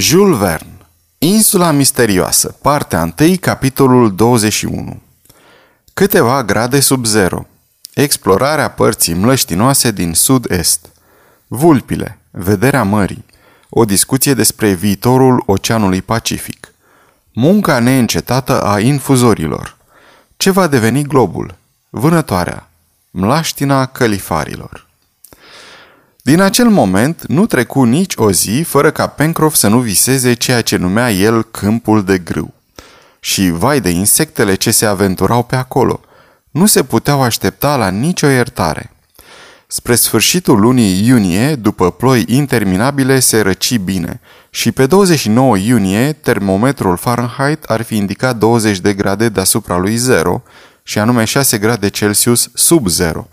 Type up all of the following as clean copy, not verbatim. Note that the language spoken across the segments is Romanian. Jules Verne, Insula misterioasă, partea 1, capitolul 21. Câteva grade sub zero. Explorarea părții mlăștinoase din sud-est. Vulpile, vederea mării. O discuție despre viitorul Oceanului Pacific. Munca neîncetată a infuzorilor. Ce va deveni globul? Vânătoarea. Mlaștina călifarilor. Din acel moment, nu trecu nici o zi fără ca Pencroff să nu viseze ceea ce numea el câmpul de grâu. Și vai de insectele ce se aventurau pe acolo! Nu se puteau aștepta la nicio iertare. Spre sfârșitul lunii iunie, după ploi interminabile, se răci bine și pe 29 iunie termometrul Fahrenheit ar fi indicat 20 de grade deasupra lui 0 și anume 6 grade Celsius sub 0.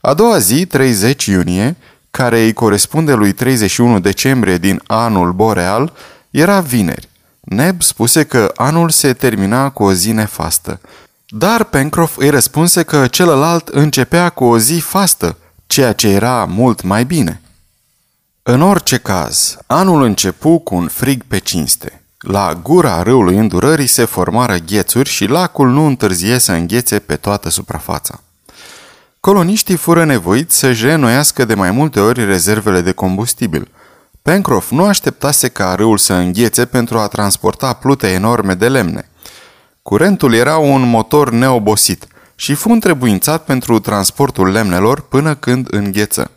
A doua zi, 30 iunie, care îi corespunde lui 31 decembrie din anul boreal, era vineri. Neb spuse că anul se termina cu o zi nefastă, dar Pencroff îi răspunse că celălalt începea cu o zi fastă, ceea ce era mult mai bine. În orice caz, anul începu cu un frig pe cinste. La gura râului îndurării se formară ghețuri și lacul nu întârzie să înghețe pe toată suprafața. Coloniștii fură nevoiți să reînnoiască de mai multe ori rezervele de combustibil. Pencroff nu așteptase ca râul să înghețe pentru a transporta plute enorme de lemne. Curentul era un motor neobosit și fu întrebuințat pentru transportul lemnelor până când îngheță.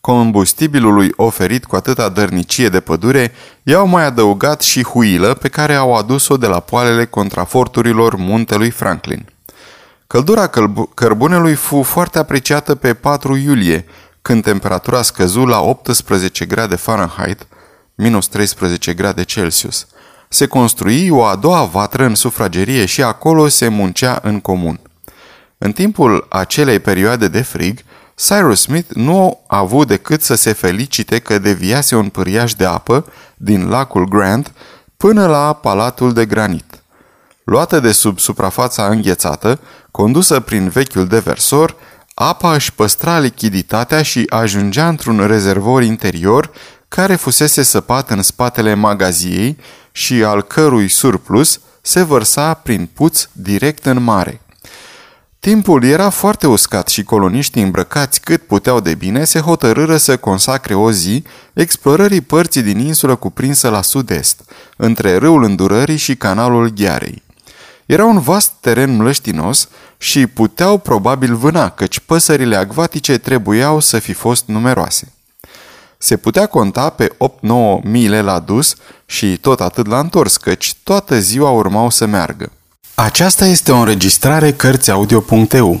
Combustibilului oferit cu atâta dărnicie de pădure, i-au mai adăugat și huilă pe care au adus-o de la poalele contraforturilor muntelui Franklin. Căldura cărbunelui fu foarte apreciată pe 4 iulie, când temperatura scăzu la 18 grade Fahrenheit, minus 13 grade Celsius. Se construi o a doua vatră în sufragerie și acolo se muncea în comun. În timpul acelei perioade de frig, Cyrus Smith nu a avut decât să se felicite că deviase un pâriaș de apă din lacul Grant până la Palatul de Granit. Luată de sub suprafața înghețată, condusă prin vechiul deversor, apa își păstra lichiditatea și ajungea într-un rezervor interior care fusese săpat în spatele magaziei și al cărui surplus se vărsa prin puț direct în mare. Timpul era foarte uscat și coloniștii îmbrăcați cât puteau de bine se hotărâră să consacre o zi explorării părții din insulă cuprinsă la sud-est, între râul îndurării și canalul Ghearei. Era un vast teren mlăștinos și puteau probabil vâna, căci păsările acvatice trebuiau să fi fost numeroase. Se putea conta pe 8-9 mile la dus și tot atât la întors, căci toată ziua urmau să meargă. Aceasta este o înregistrare CărțiAudio.eu.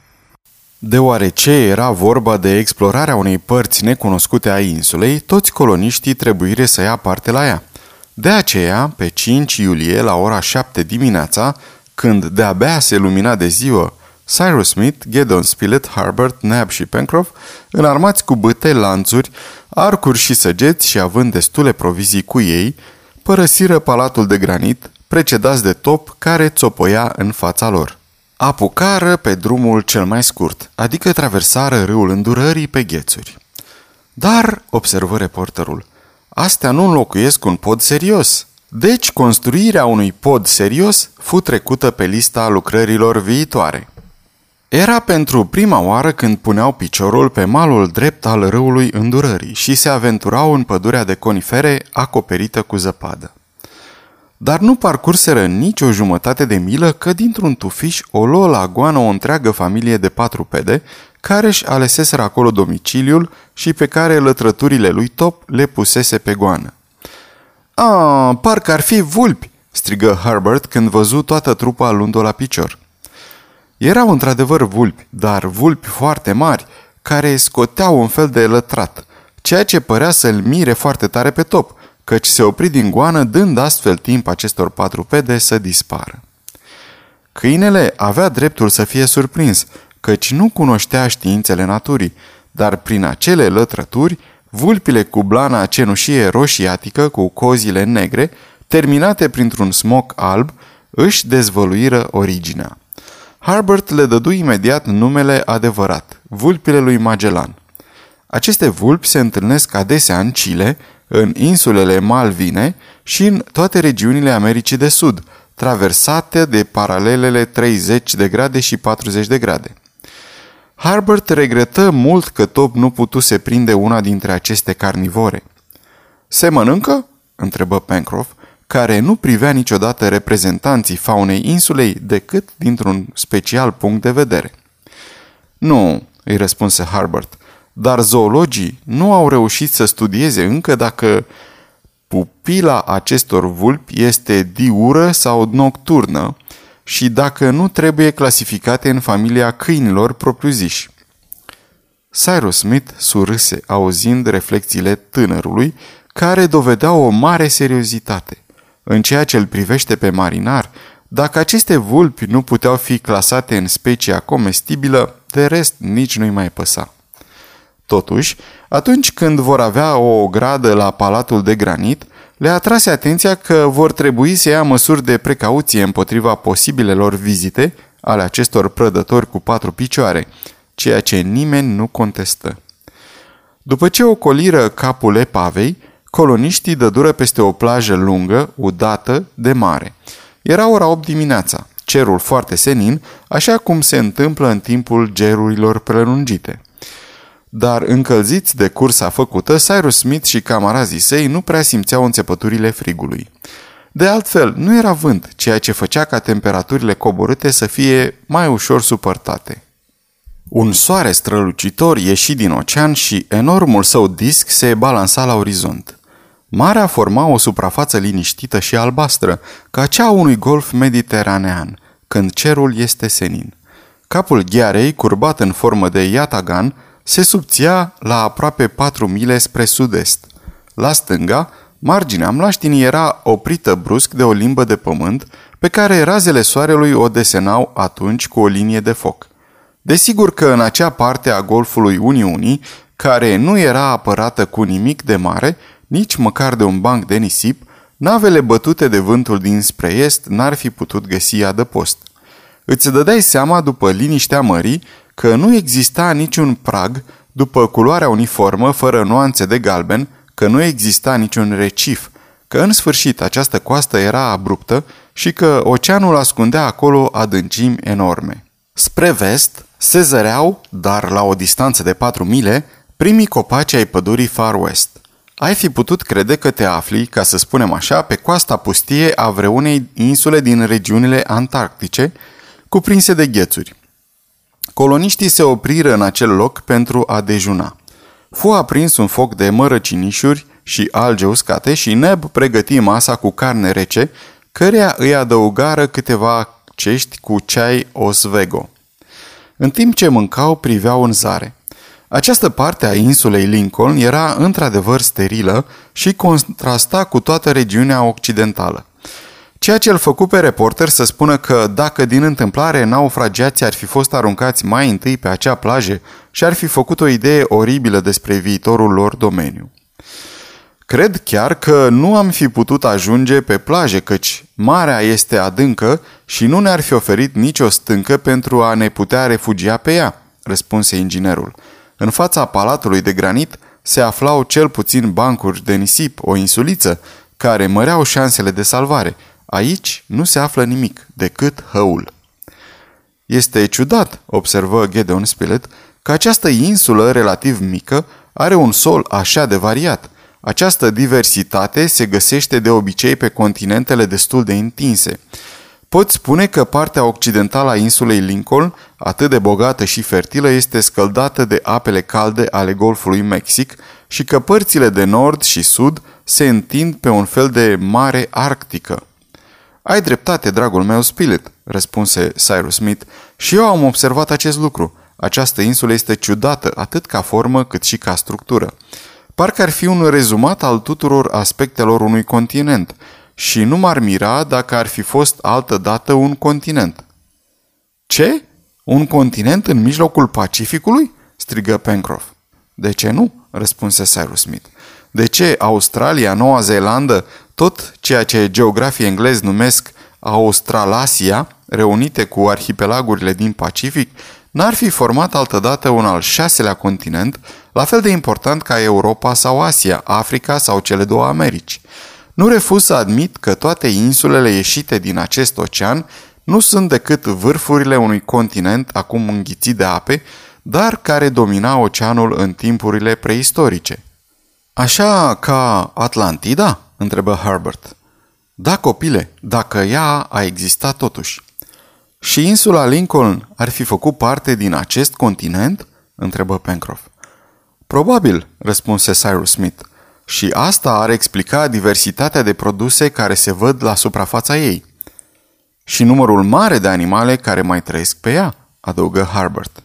Deoarece era vorba de explorarea unei părți necunoscute a insulei, toți coloniștii trebuire să ia parte la ea. De aceea, pe 5 iulie, la ora 7 dimineața, când de-abia se lumina de ziua, Cyrus Smith, Gedeon Spilett, Harbert, Nab și Pencroff, înarmați cu bâte, lanțuri, arcuri și săgeți și având destule provizii cu ei, părăsiră Palatul de Granit, precedați de Top, care țopăia în fața lor. Apucară pe drumul cel mai scurt, adică traversară râul îndurării pe ghețuri. Dar, observă reporterul, astea nu înlocuiesc un pod serios. Deci, construirea unui pod serios fu trecută pe lista lucrărilor viitoare. Era pentru prima oară când puneau piciorul pe malul drept al râului îndurării și se aventurau în pădurea de conifere acoperită cu zăpadă. Dar nu parcurseră nici o jumătate de milă că dintr-un tufiș o luă la goană o întreagă familie de patrupede care își aleseseră acolo domiciliul și pe care lătrăturile lui Top le pusese pe goană. "Ah, parcă ar fi vulpi!" strigă Harbert când văzu toată trupa luându-o la picior. Erau într-adevăr vulpi, dar vulpi foarte mari, care scoteau un fel de lătrat, ceea ce părea să-l mire foarte tare pe Top, căci se opri din goană, dând astfel timp acestor patrupede să dispară. Câinele avea dreptul să fie surprins, căci nu cunoștea științele naturii, dar prin acele lătrături, vulpile cu blana cenușie roșiatică cu cozile negre, terminate printr-un smoc alb, își dezvăluiră originea. Harbert le dădu imediat numele adevărat, vulpile lui Magellan. Aceste vulpi se întâlnesc adesea în Chile, în insulele Malvine și în toate regiunile Americii de Sud, traversate de paralelele 30 de grade și 40 de grade. Harbert regretă mult că Top nu putuse prinde una dintre aceste carnivore. "Se mănâncă?" întrebă Pencroff, care nu privea niciodată reprezentanții faunei insulei decât dintr-un special punct de vedere. "Nu," îi răspunse Harbert, "dar zoologii nu au reușit să studieze încă dacă pupila acestor vulpi este diură sau nocturnă și dacă nu trebuie clasificate în familia câinilor propriu-ziși." Cyrus Smith surâse auzind reflexiile tânărului, care dovedeau o mare seriozitate. În ceea ce îl privește pe marinar, dacă aceste vulpi nu puteau fi clasate în specia comestibilă, de rest nici nu-i mai păsa. Totuși, atunci când vor avea o ogradă la Palatul de Granit, le atrase atenția că vor trebui să ia măsuri de precauție împotriva posibilelor vizite ale acestor prădători cu patru picioare, ceea ce nimeni nu contestă. După ce ocoliră capul epavei, coloniștii dădură peste o plajă lungă, udată, de mare. Era ora 8 dimineața, cerul foarte senin, așa cum se întâmplă în timpul gerurilor prelungite. Dar încălziți de cursa făcută, Cyrus Smith și camarazii săi nu prea simțeau înțepăturile frigului. De altfel, nu era vânt, ceea ce făcea ca temperaturile coborâte să fie mai ușor suportate. Un soare strălucitor ieși din ocean și enormul său disc se balansa la orizont. Marea forma o suprafață liniștită și albastră, ca cea a unui golf mediteranean, când cerul este senin. Capul Ghearei, curbat în formă de iatagan, se subția la aproape 4 mile spre sud-est. La stânga, marginea mlaștinii era oprită brusc de o limbă de pământ, pe care razele soarelui o desenau atunci cu o linie de foc. Desigur că în acea parte a Golfului Uniunii, care nu era apărată cu nimic de mare, nici măcar de un banc de nisip, navele bătute de vântul dinspre est n-ar fi putut găsi adăpost. Îți dădeai seama după liniștea mării că nu exista niciun prag, după culoarea uniformă fără nuanțe de galben, că nu exista niciun recif, că în sfârșit această coastă era abruptă și că oceanul ascundea acolo adâncimi enorme. Spre vest se zăreau, dar la o distanță de 4 mile, primii copaci ai pădurii Far West. Ai fi putut crede că te afli, ca să spunem așa, pe coasta pustie a vreunei insule din regiunile antarctice, cuprinse de ghețuri. Coloniștii se opriră în acel loc pentru a dejuna. Fu aprins un foc de mărăcinișuri și alge uscate și Neb pregăti masa cu carne rece, căreia îi adăugară câteva cești cu ceai Oswego. În timp ce mâncau, priveau în zare. Această parte a insulei Lincoln era într-adevăr sterilă și contrasta cu toată regiunea occidentală. Ceea ce îl făcu pe reporter să spună că dacă din întâmplare naufragiații ar fi fost aruncați mai întâi pe acea plajă și ar fi făcut o idee oribilă despre viitorul lor domeniu. "Cred chiar că nu am fi putut ajunge pe plajă, căci marea este adâncă și nu ne-ar fi oferit nicio stâncă pentru a ne putea refugia pe ea," răspunse inginerul. În fața Palatului de Granit se aflau cel puțin bancuri de nisip, o insuliță, care măreau șansele de salvare. Aici nu se află nimic, decât hăul. "Este ciudat," observă Gedeon Spilett, "că această insulă relativ mică are un sol așa de variat. Această diversitate se găsește de obicei pe continentele destul de întinse. Pot spune că partea occidentală a insulei Lincoln, atât de bogată și fertilă, este scăldată de apele calde ale Golfului Mexic, și că părțile de nord și sud se întind pe un fel de mare arctică. Ai dreptate, dragul meu Spilett, răspunse Cyrus Smith, și eu am observat acest lucru. Această insulă este ciudată, atât ca formă cât și ca structură. Parcă ar fi un rezumat al tuturor aspectelor unui continent și nu m-ar mira dacă ar fi fost altădată un continent. Ce? Un continent în mijlocul Pacificului? Strigă Pencroff. De ce nu? Răspunse Cyrus Smith. De ce Australia, Noua Zeelandă, tot ceea ce geografii englezi numesc Australasia, reunite cu arhipelagurile din Pacific, n-ar fi format altădată un al șaselea continent, la fel de important ca Europa sau Asia, Africa sau cele două Americi. Nu refuz să admit că toate insulele ieșite din acest ocean nu sunt decât vârfurile unui continent acum înghițit de ape, dar care domina oceanul în timpurile preistorice. Așa ca Atlantida? Întrebă Harbert. Da, copile, dacă ea a existat totuși. Și insula Lincoln ar fi făcut parte din acest continent? Întrebă Pencroff. Probabil, răspunse Cyrus Smith, și asta ar explica diversitatea de produse care se văd la suprafața ei. Și numărul mare de animale care mai trăiesc pe ea, adăugă Harbert.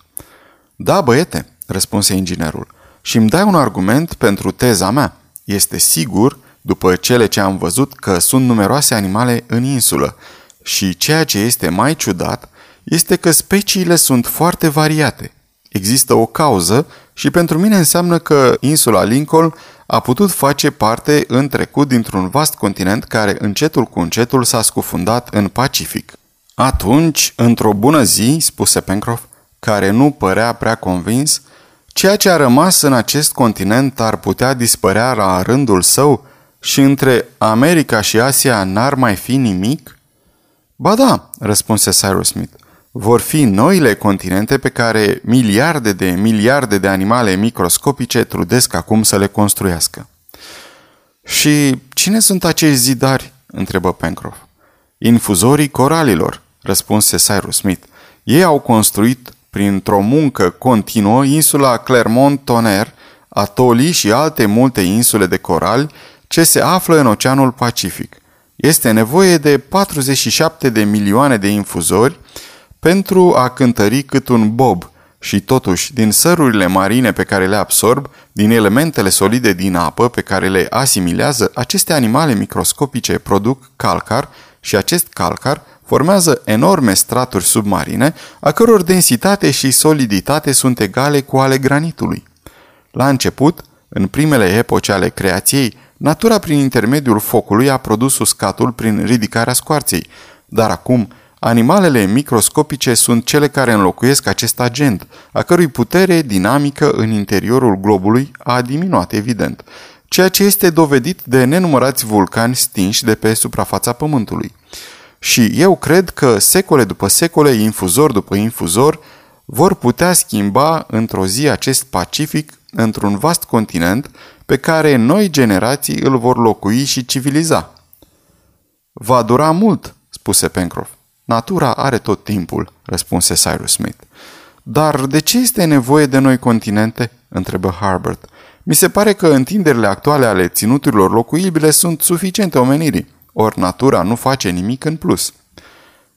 Da, băiete, răspunse inginerul, și îmi dai un argument pentru teza mea. Este sigur, după cele ce am văzut, că sunt numeroase animale în insulă. Și ceea ce este mai ciudat este că speciile sunt foarte variate. Există o cauză și pentru mine înseamnă că insula Lincoln a putut face parte în trecut dintr-un vast continent care încetul cu încetul s-a scufundat în Pacific. Atunci, într-o bună zi, spuse Pencroff, care nu părea prea convins, ceea ce a rămas în acest continent ar putea dispărea la rândul său și între America și Asia n-ar mai fi nimic? Ba da, răspunse Cyrus Smith, vor fi noile continente pe care miliarde de animale microscopice trudesc acum să le construiască. Și cine sunt acești zidari? Întrebă Pencroff. Infuzorii coralilor, răspunse Cyrus Smith. Ei au construit, printr-o muncă continuă, insula Clermont-Tonner, atolii și alte multe insule de corali ce se află în Oceanul Pacific. Este nevoie de 47 de milioane de infuzori pentru a cântări cât un bob și totuși din sărurile marine pe care le absorb, din elementele solide din apă pe care le asimilează, aceste animale microscopice produc calcar și acest calcar formează enorme straturi submarine a căror densitate și soliditate sunt egale cu ale granitului. La început, în primele epoci ale creației, natura prin intermediul focului a produs uscatul prin ridicarea scoarței, dar acum animalele microscopice sunt cele care înlocuiesc acest agent, a cărui putere dinamică în interiorul globului a diminuat evident, ceea ce este dovedit de nenumărați vulcani stinși de pe suprafața Pământului. Și eu cred că secole după secole, infuzor după infuzor, vor putea schimba într-o zi acest Pacific într-un vast continent pe care noi generații îl vor locui și civiliza. Va dura mult, spuse Pencroff. Natura are tot timpul, răspunse Cyrus Smith. Dar de ce este nevoie de noi continente? Întrebă Harbert. Mi se pare că întinderile actuale ale ținuturilor locuibile sunt suficiente omenirii, ori natura nu face nimic în plus.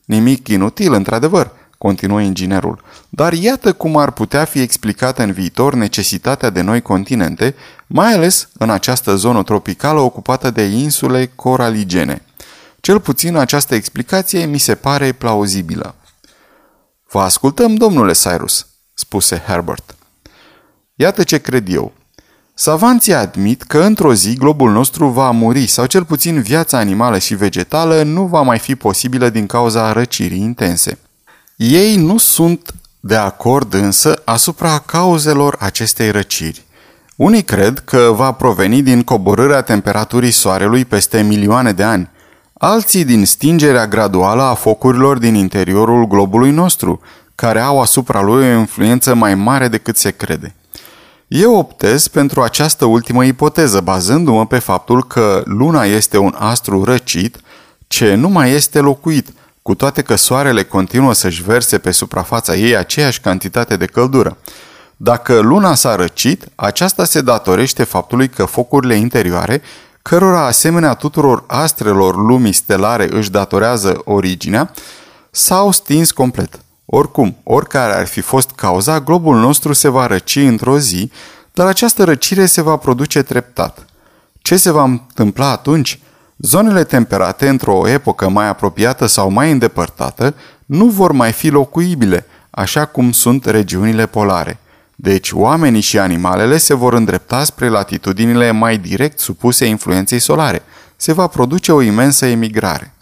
Nimic inutil, într-adevăr, continuă inginerul, dar iată cum ar putea fi explicată în viitor necesitatea de noi continente, mai ales în această zonă tropicală ocupată de insule coraligene. Cel puțin această explicație mi se pare plauzibilă. Vă ascultăm, domnule Cyrus, spuse Harbert. Iată ce cred eu. Savanții admit că într-o zi globul nostru va muri sau cel puțin viața animală și vegetală nu va mai fi posibilă din cauza răcirii intense. Ei nu sunt de acord însă asupra cauzelor acestei răciri. Unii cred că va proveni din coborârea temperaturii soarelui peste milioane de ani, alții din stingerea graduală a focurilor din interiorul globului nostru, care au asupra lui o influență mai mare decât se crede. Eu optez pentru această ultimă ipoteză, bazându-mă pe faptul că Luna este un astru răcit ce nu mai este locuit, cu toate că soarele continuă să-și verse pe suprafața ei aceeași cantitate de căldură. Dacă luna s-a răcit, aceasta se datorește faptului că focurile interioare, cărora asemenea tuturor astrelor lumii stelare își datorează originea, s-au stins complet. Oricum, oricare ar fi fost cauza, globul nostru se va răci într-o zi, dar această răcire se va produce treptat. Ce se va întâmpla atunci? Zonele temperate într-o epocă mai apropiată sau mai îndepărtată nu vor mai fi locuibile, așa cum sunt regiunile polare. Deci, oamenii și animalele se vor îndrepta spre latitudinile mai direct supuse influenței solare. Se va produce o imensă emigrare.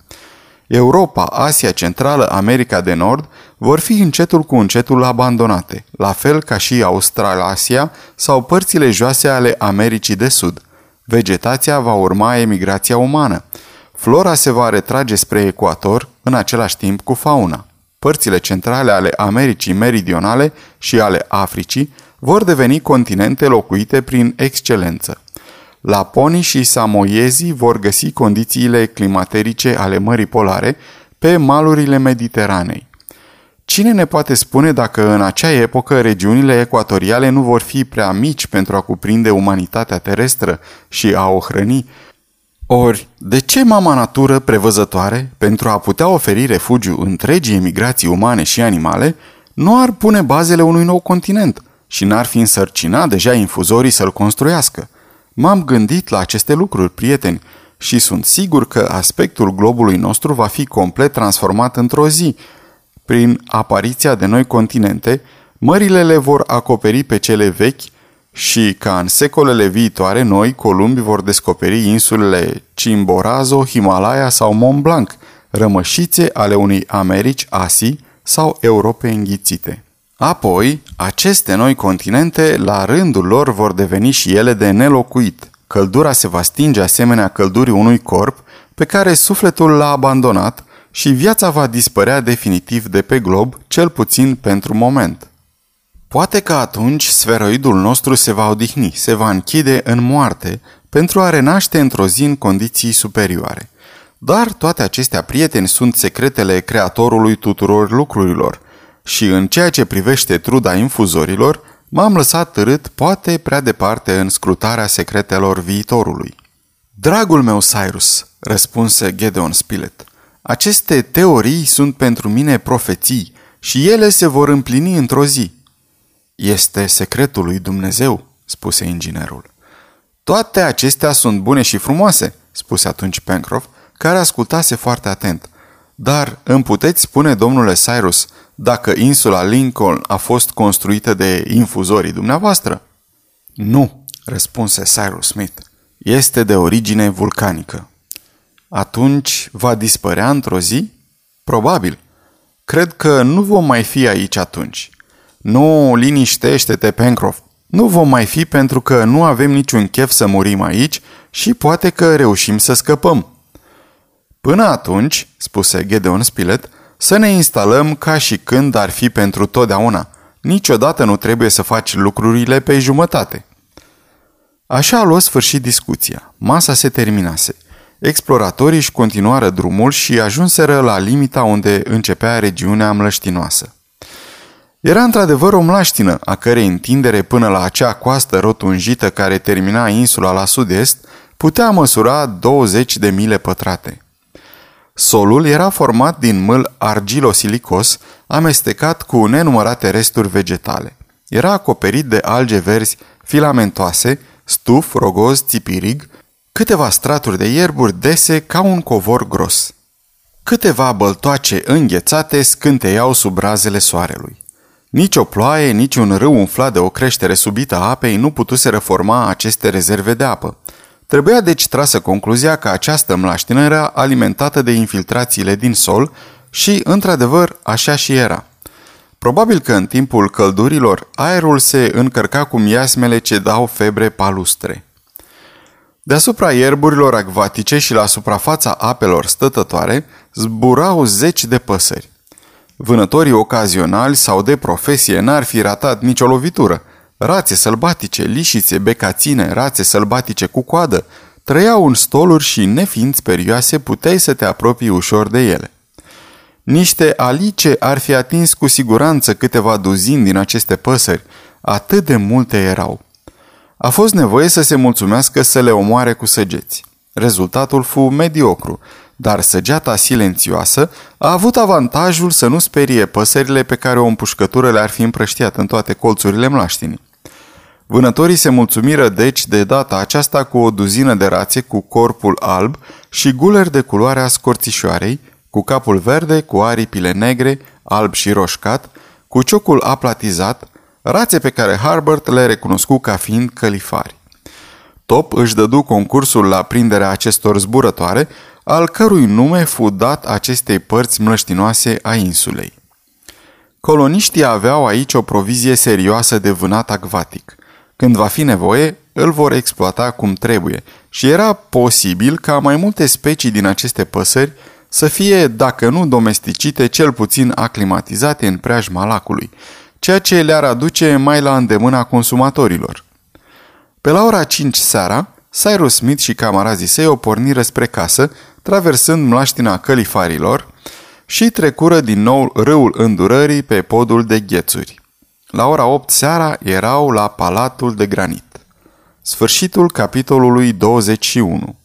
Europa, Asia Centrală, America de Nord vor fi încetul cu încetul abandonate, la fel ca și Australasia sau părțile joase ale Americii de Sud. Vegetația va urma emigrația umană. Flora se va retrage spre ecuator, în același timp cu fauna. Părțile centrale ale Americii meridionale și ale Africii vor deveni continente locuite prin excelență. Laponii și samoiezii vor găsi condițiile climaterice ale Mării Polare pe malurile Mediteranei. Cine ne poate spune dacă în acea epocă regiunile ecuatoriale nu vor fi prea mici pentru a cuprinde umanitatea terestră și a o hrăni? Ori, de ce mama natură prevăzătoare, pentru a putea oferi refugiu întregii emigrații umane și animale, nu ar pune bazele unui nou continent și n-ar fi însărcinat deja infuzorii să-l construiască? M-am gândit la aceste lucruri, prieteni, și sunt sigur că aspectul globului nostru va fi complet transformat într-o zi. Prin apariția de noi continente, mările le vor acoperi pe cele vechi și, ca în secolele viitoare, noi, columbi, vor descoperi insulele Cimborazo, Himalaya sau Mont Blanc, rămășițe ale unei Americi, Asii sau Europe înghițite. Apoi, aceste noi continente, la rândul lor, vor deveni și ele de nelocuit. Căldura se va stinge asemenea căldurii unui corp pe care sufletul l-a abandonat și viața va dispărea definitiv de pe glob, cel puțin pentru moment. Poate că atunci sferoidul nostru se va odihni, se va închide în moarte, pentru a renaște într-o zi în condiții superioare. Dar toate acestea, prieteni, sunt secretele creatorului tuturor lucrurilor. Și în ceea ce privește truda infuzorilor, m-am lăsat târât poate prea departe în scrutarea secretelor viitorului. Dragul meu Cyrus, răspunse Gedeon Spilett, aceste teorii sunt pentru mine profeții și ele se vor împlini într-o zi. Este secretul lui Dumnezeu, spuse inginerul. Toate acestea sunt bune și frumoase, spuse atunci Pencroff, care ascultase foarte atent. Dar îmi puteți spune, domnule Cyrus, dacă insula Lincoln a fost construită de infuzorii dumneavoastră? Nu, răspunse Cyrus Smith. Este de origine vulcanică. Atunci va dispărea într-o zi? Probabil. Cred că nu vom mai fi aici atunci. Nu, liniștește-te, Pencroff. Nu vom mai fi pentru că nu avem niciun chef să murim aici și poate că reușim să scăpăm. Până atunci, spuse Gedeon Spilett, să ne instalăm ca și când ar fi pentru totdeauna. Niciodată nu trebuie să faci lucrurile pe jumătate. Așa a luat sfârșit discuția. Masa se terminase. Exploratorii își continuară drumul și ajunseră la limita unde începea regiunea mlăștinoasă. Era într-adevăr o mlaștină, a cărei întindere până la acea coastă rotunjită care termina insula la sud-est putea măsura 20 de mile pătrate. Solul era format din mâl argilosilicos, amestecat cu nenumărate resturi vegetale. Era acoperit de alge verzi filamentoase, stuf, rogoz, țipirig, câteva straturi de ierburi dese ca un covor gros. Câteva băltoace înghețate scânteiau sub razele soarelui. Nici o ploaie, nici un râu umflat de o creștere subită a apei nu putuseră forma aceste rezerve de apă. Trebuia deci trasă concluzia că această mlaștină era alimentată de infiltrațiile din sol și, într-adevăr, așa și era. Probabil că în timpul căldurilor aerul se încărca cu miasmele ce dau febre palustre. Deasupra ierburilor acvatice și la suprafața apelor stătătoare zburau zeci de păsări. Vânătorii ocazionali sau de profesie n-ar fi ratat nicio lovitură. Rațe sălbatice, lișițe, becaține, rațe sălbatice cu coadă, trăiau în stoluri și, nefiind sperioase, puteai să te apropii ușor de ele. Niște alice ar fi atins cu siguranță câteva duzini din aceste păsări, Atât de multe erau. A fost nevoie să se mulțumească să le omoare cu săgeți. Rezultatul fu mediocru, dar săgeata silențioasă a avut avantajul să nu sperie păsările pe care o împușcătură le-ar fi împrăștiat în toate colțurile mlaștinii. Vânătorii se mulțumiră deci de data aceasta cu o duzină de rațe cu corpul alb și guleri de culoarea scorțișoarei, cu capul verde, cu aripile negre, alb și roșcat, cu ciocul aplatizat, rațe pe care Harbert le recunoscu ca fiind călifari. Top își dădu concursul la prinderea acestor zburătoare, al cărui nume fu dat acestei părți mlăștinoase a insulei. Coloniștii aveau aici o provizie serioasă de vânat acvatic. Când va fi nevoie, îl vor exploata cum trebuie și era posibil ca mai multe specii din aceste păsări să fie, dacă nu domesticite, cel puțin aclimatizate în preajma lacului, ceea ce le-ar aduce mai la îndemâna consumatorilor. Pe la ora 5 seara, Cyrus Smith și camarazii săi o porniră spre casă, traversând mlaștina călifarilor și trecură din nou Râul Îndurării pe podul de ghețuri. La ora 8 seara erau la Palatul de Granit. Sfârșitul capitolului 21.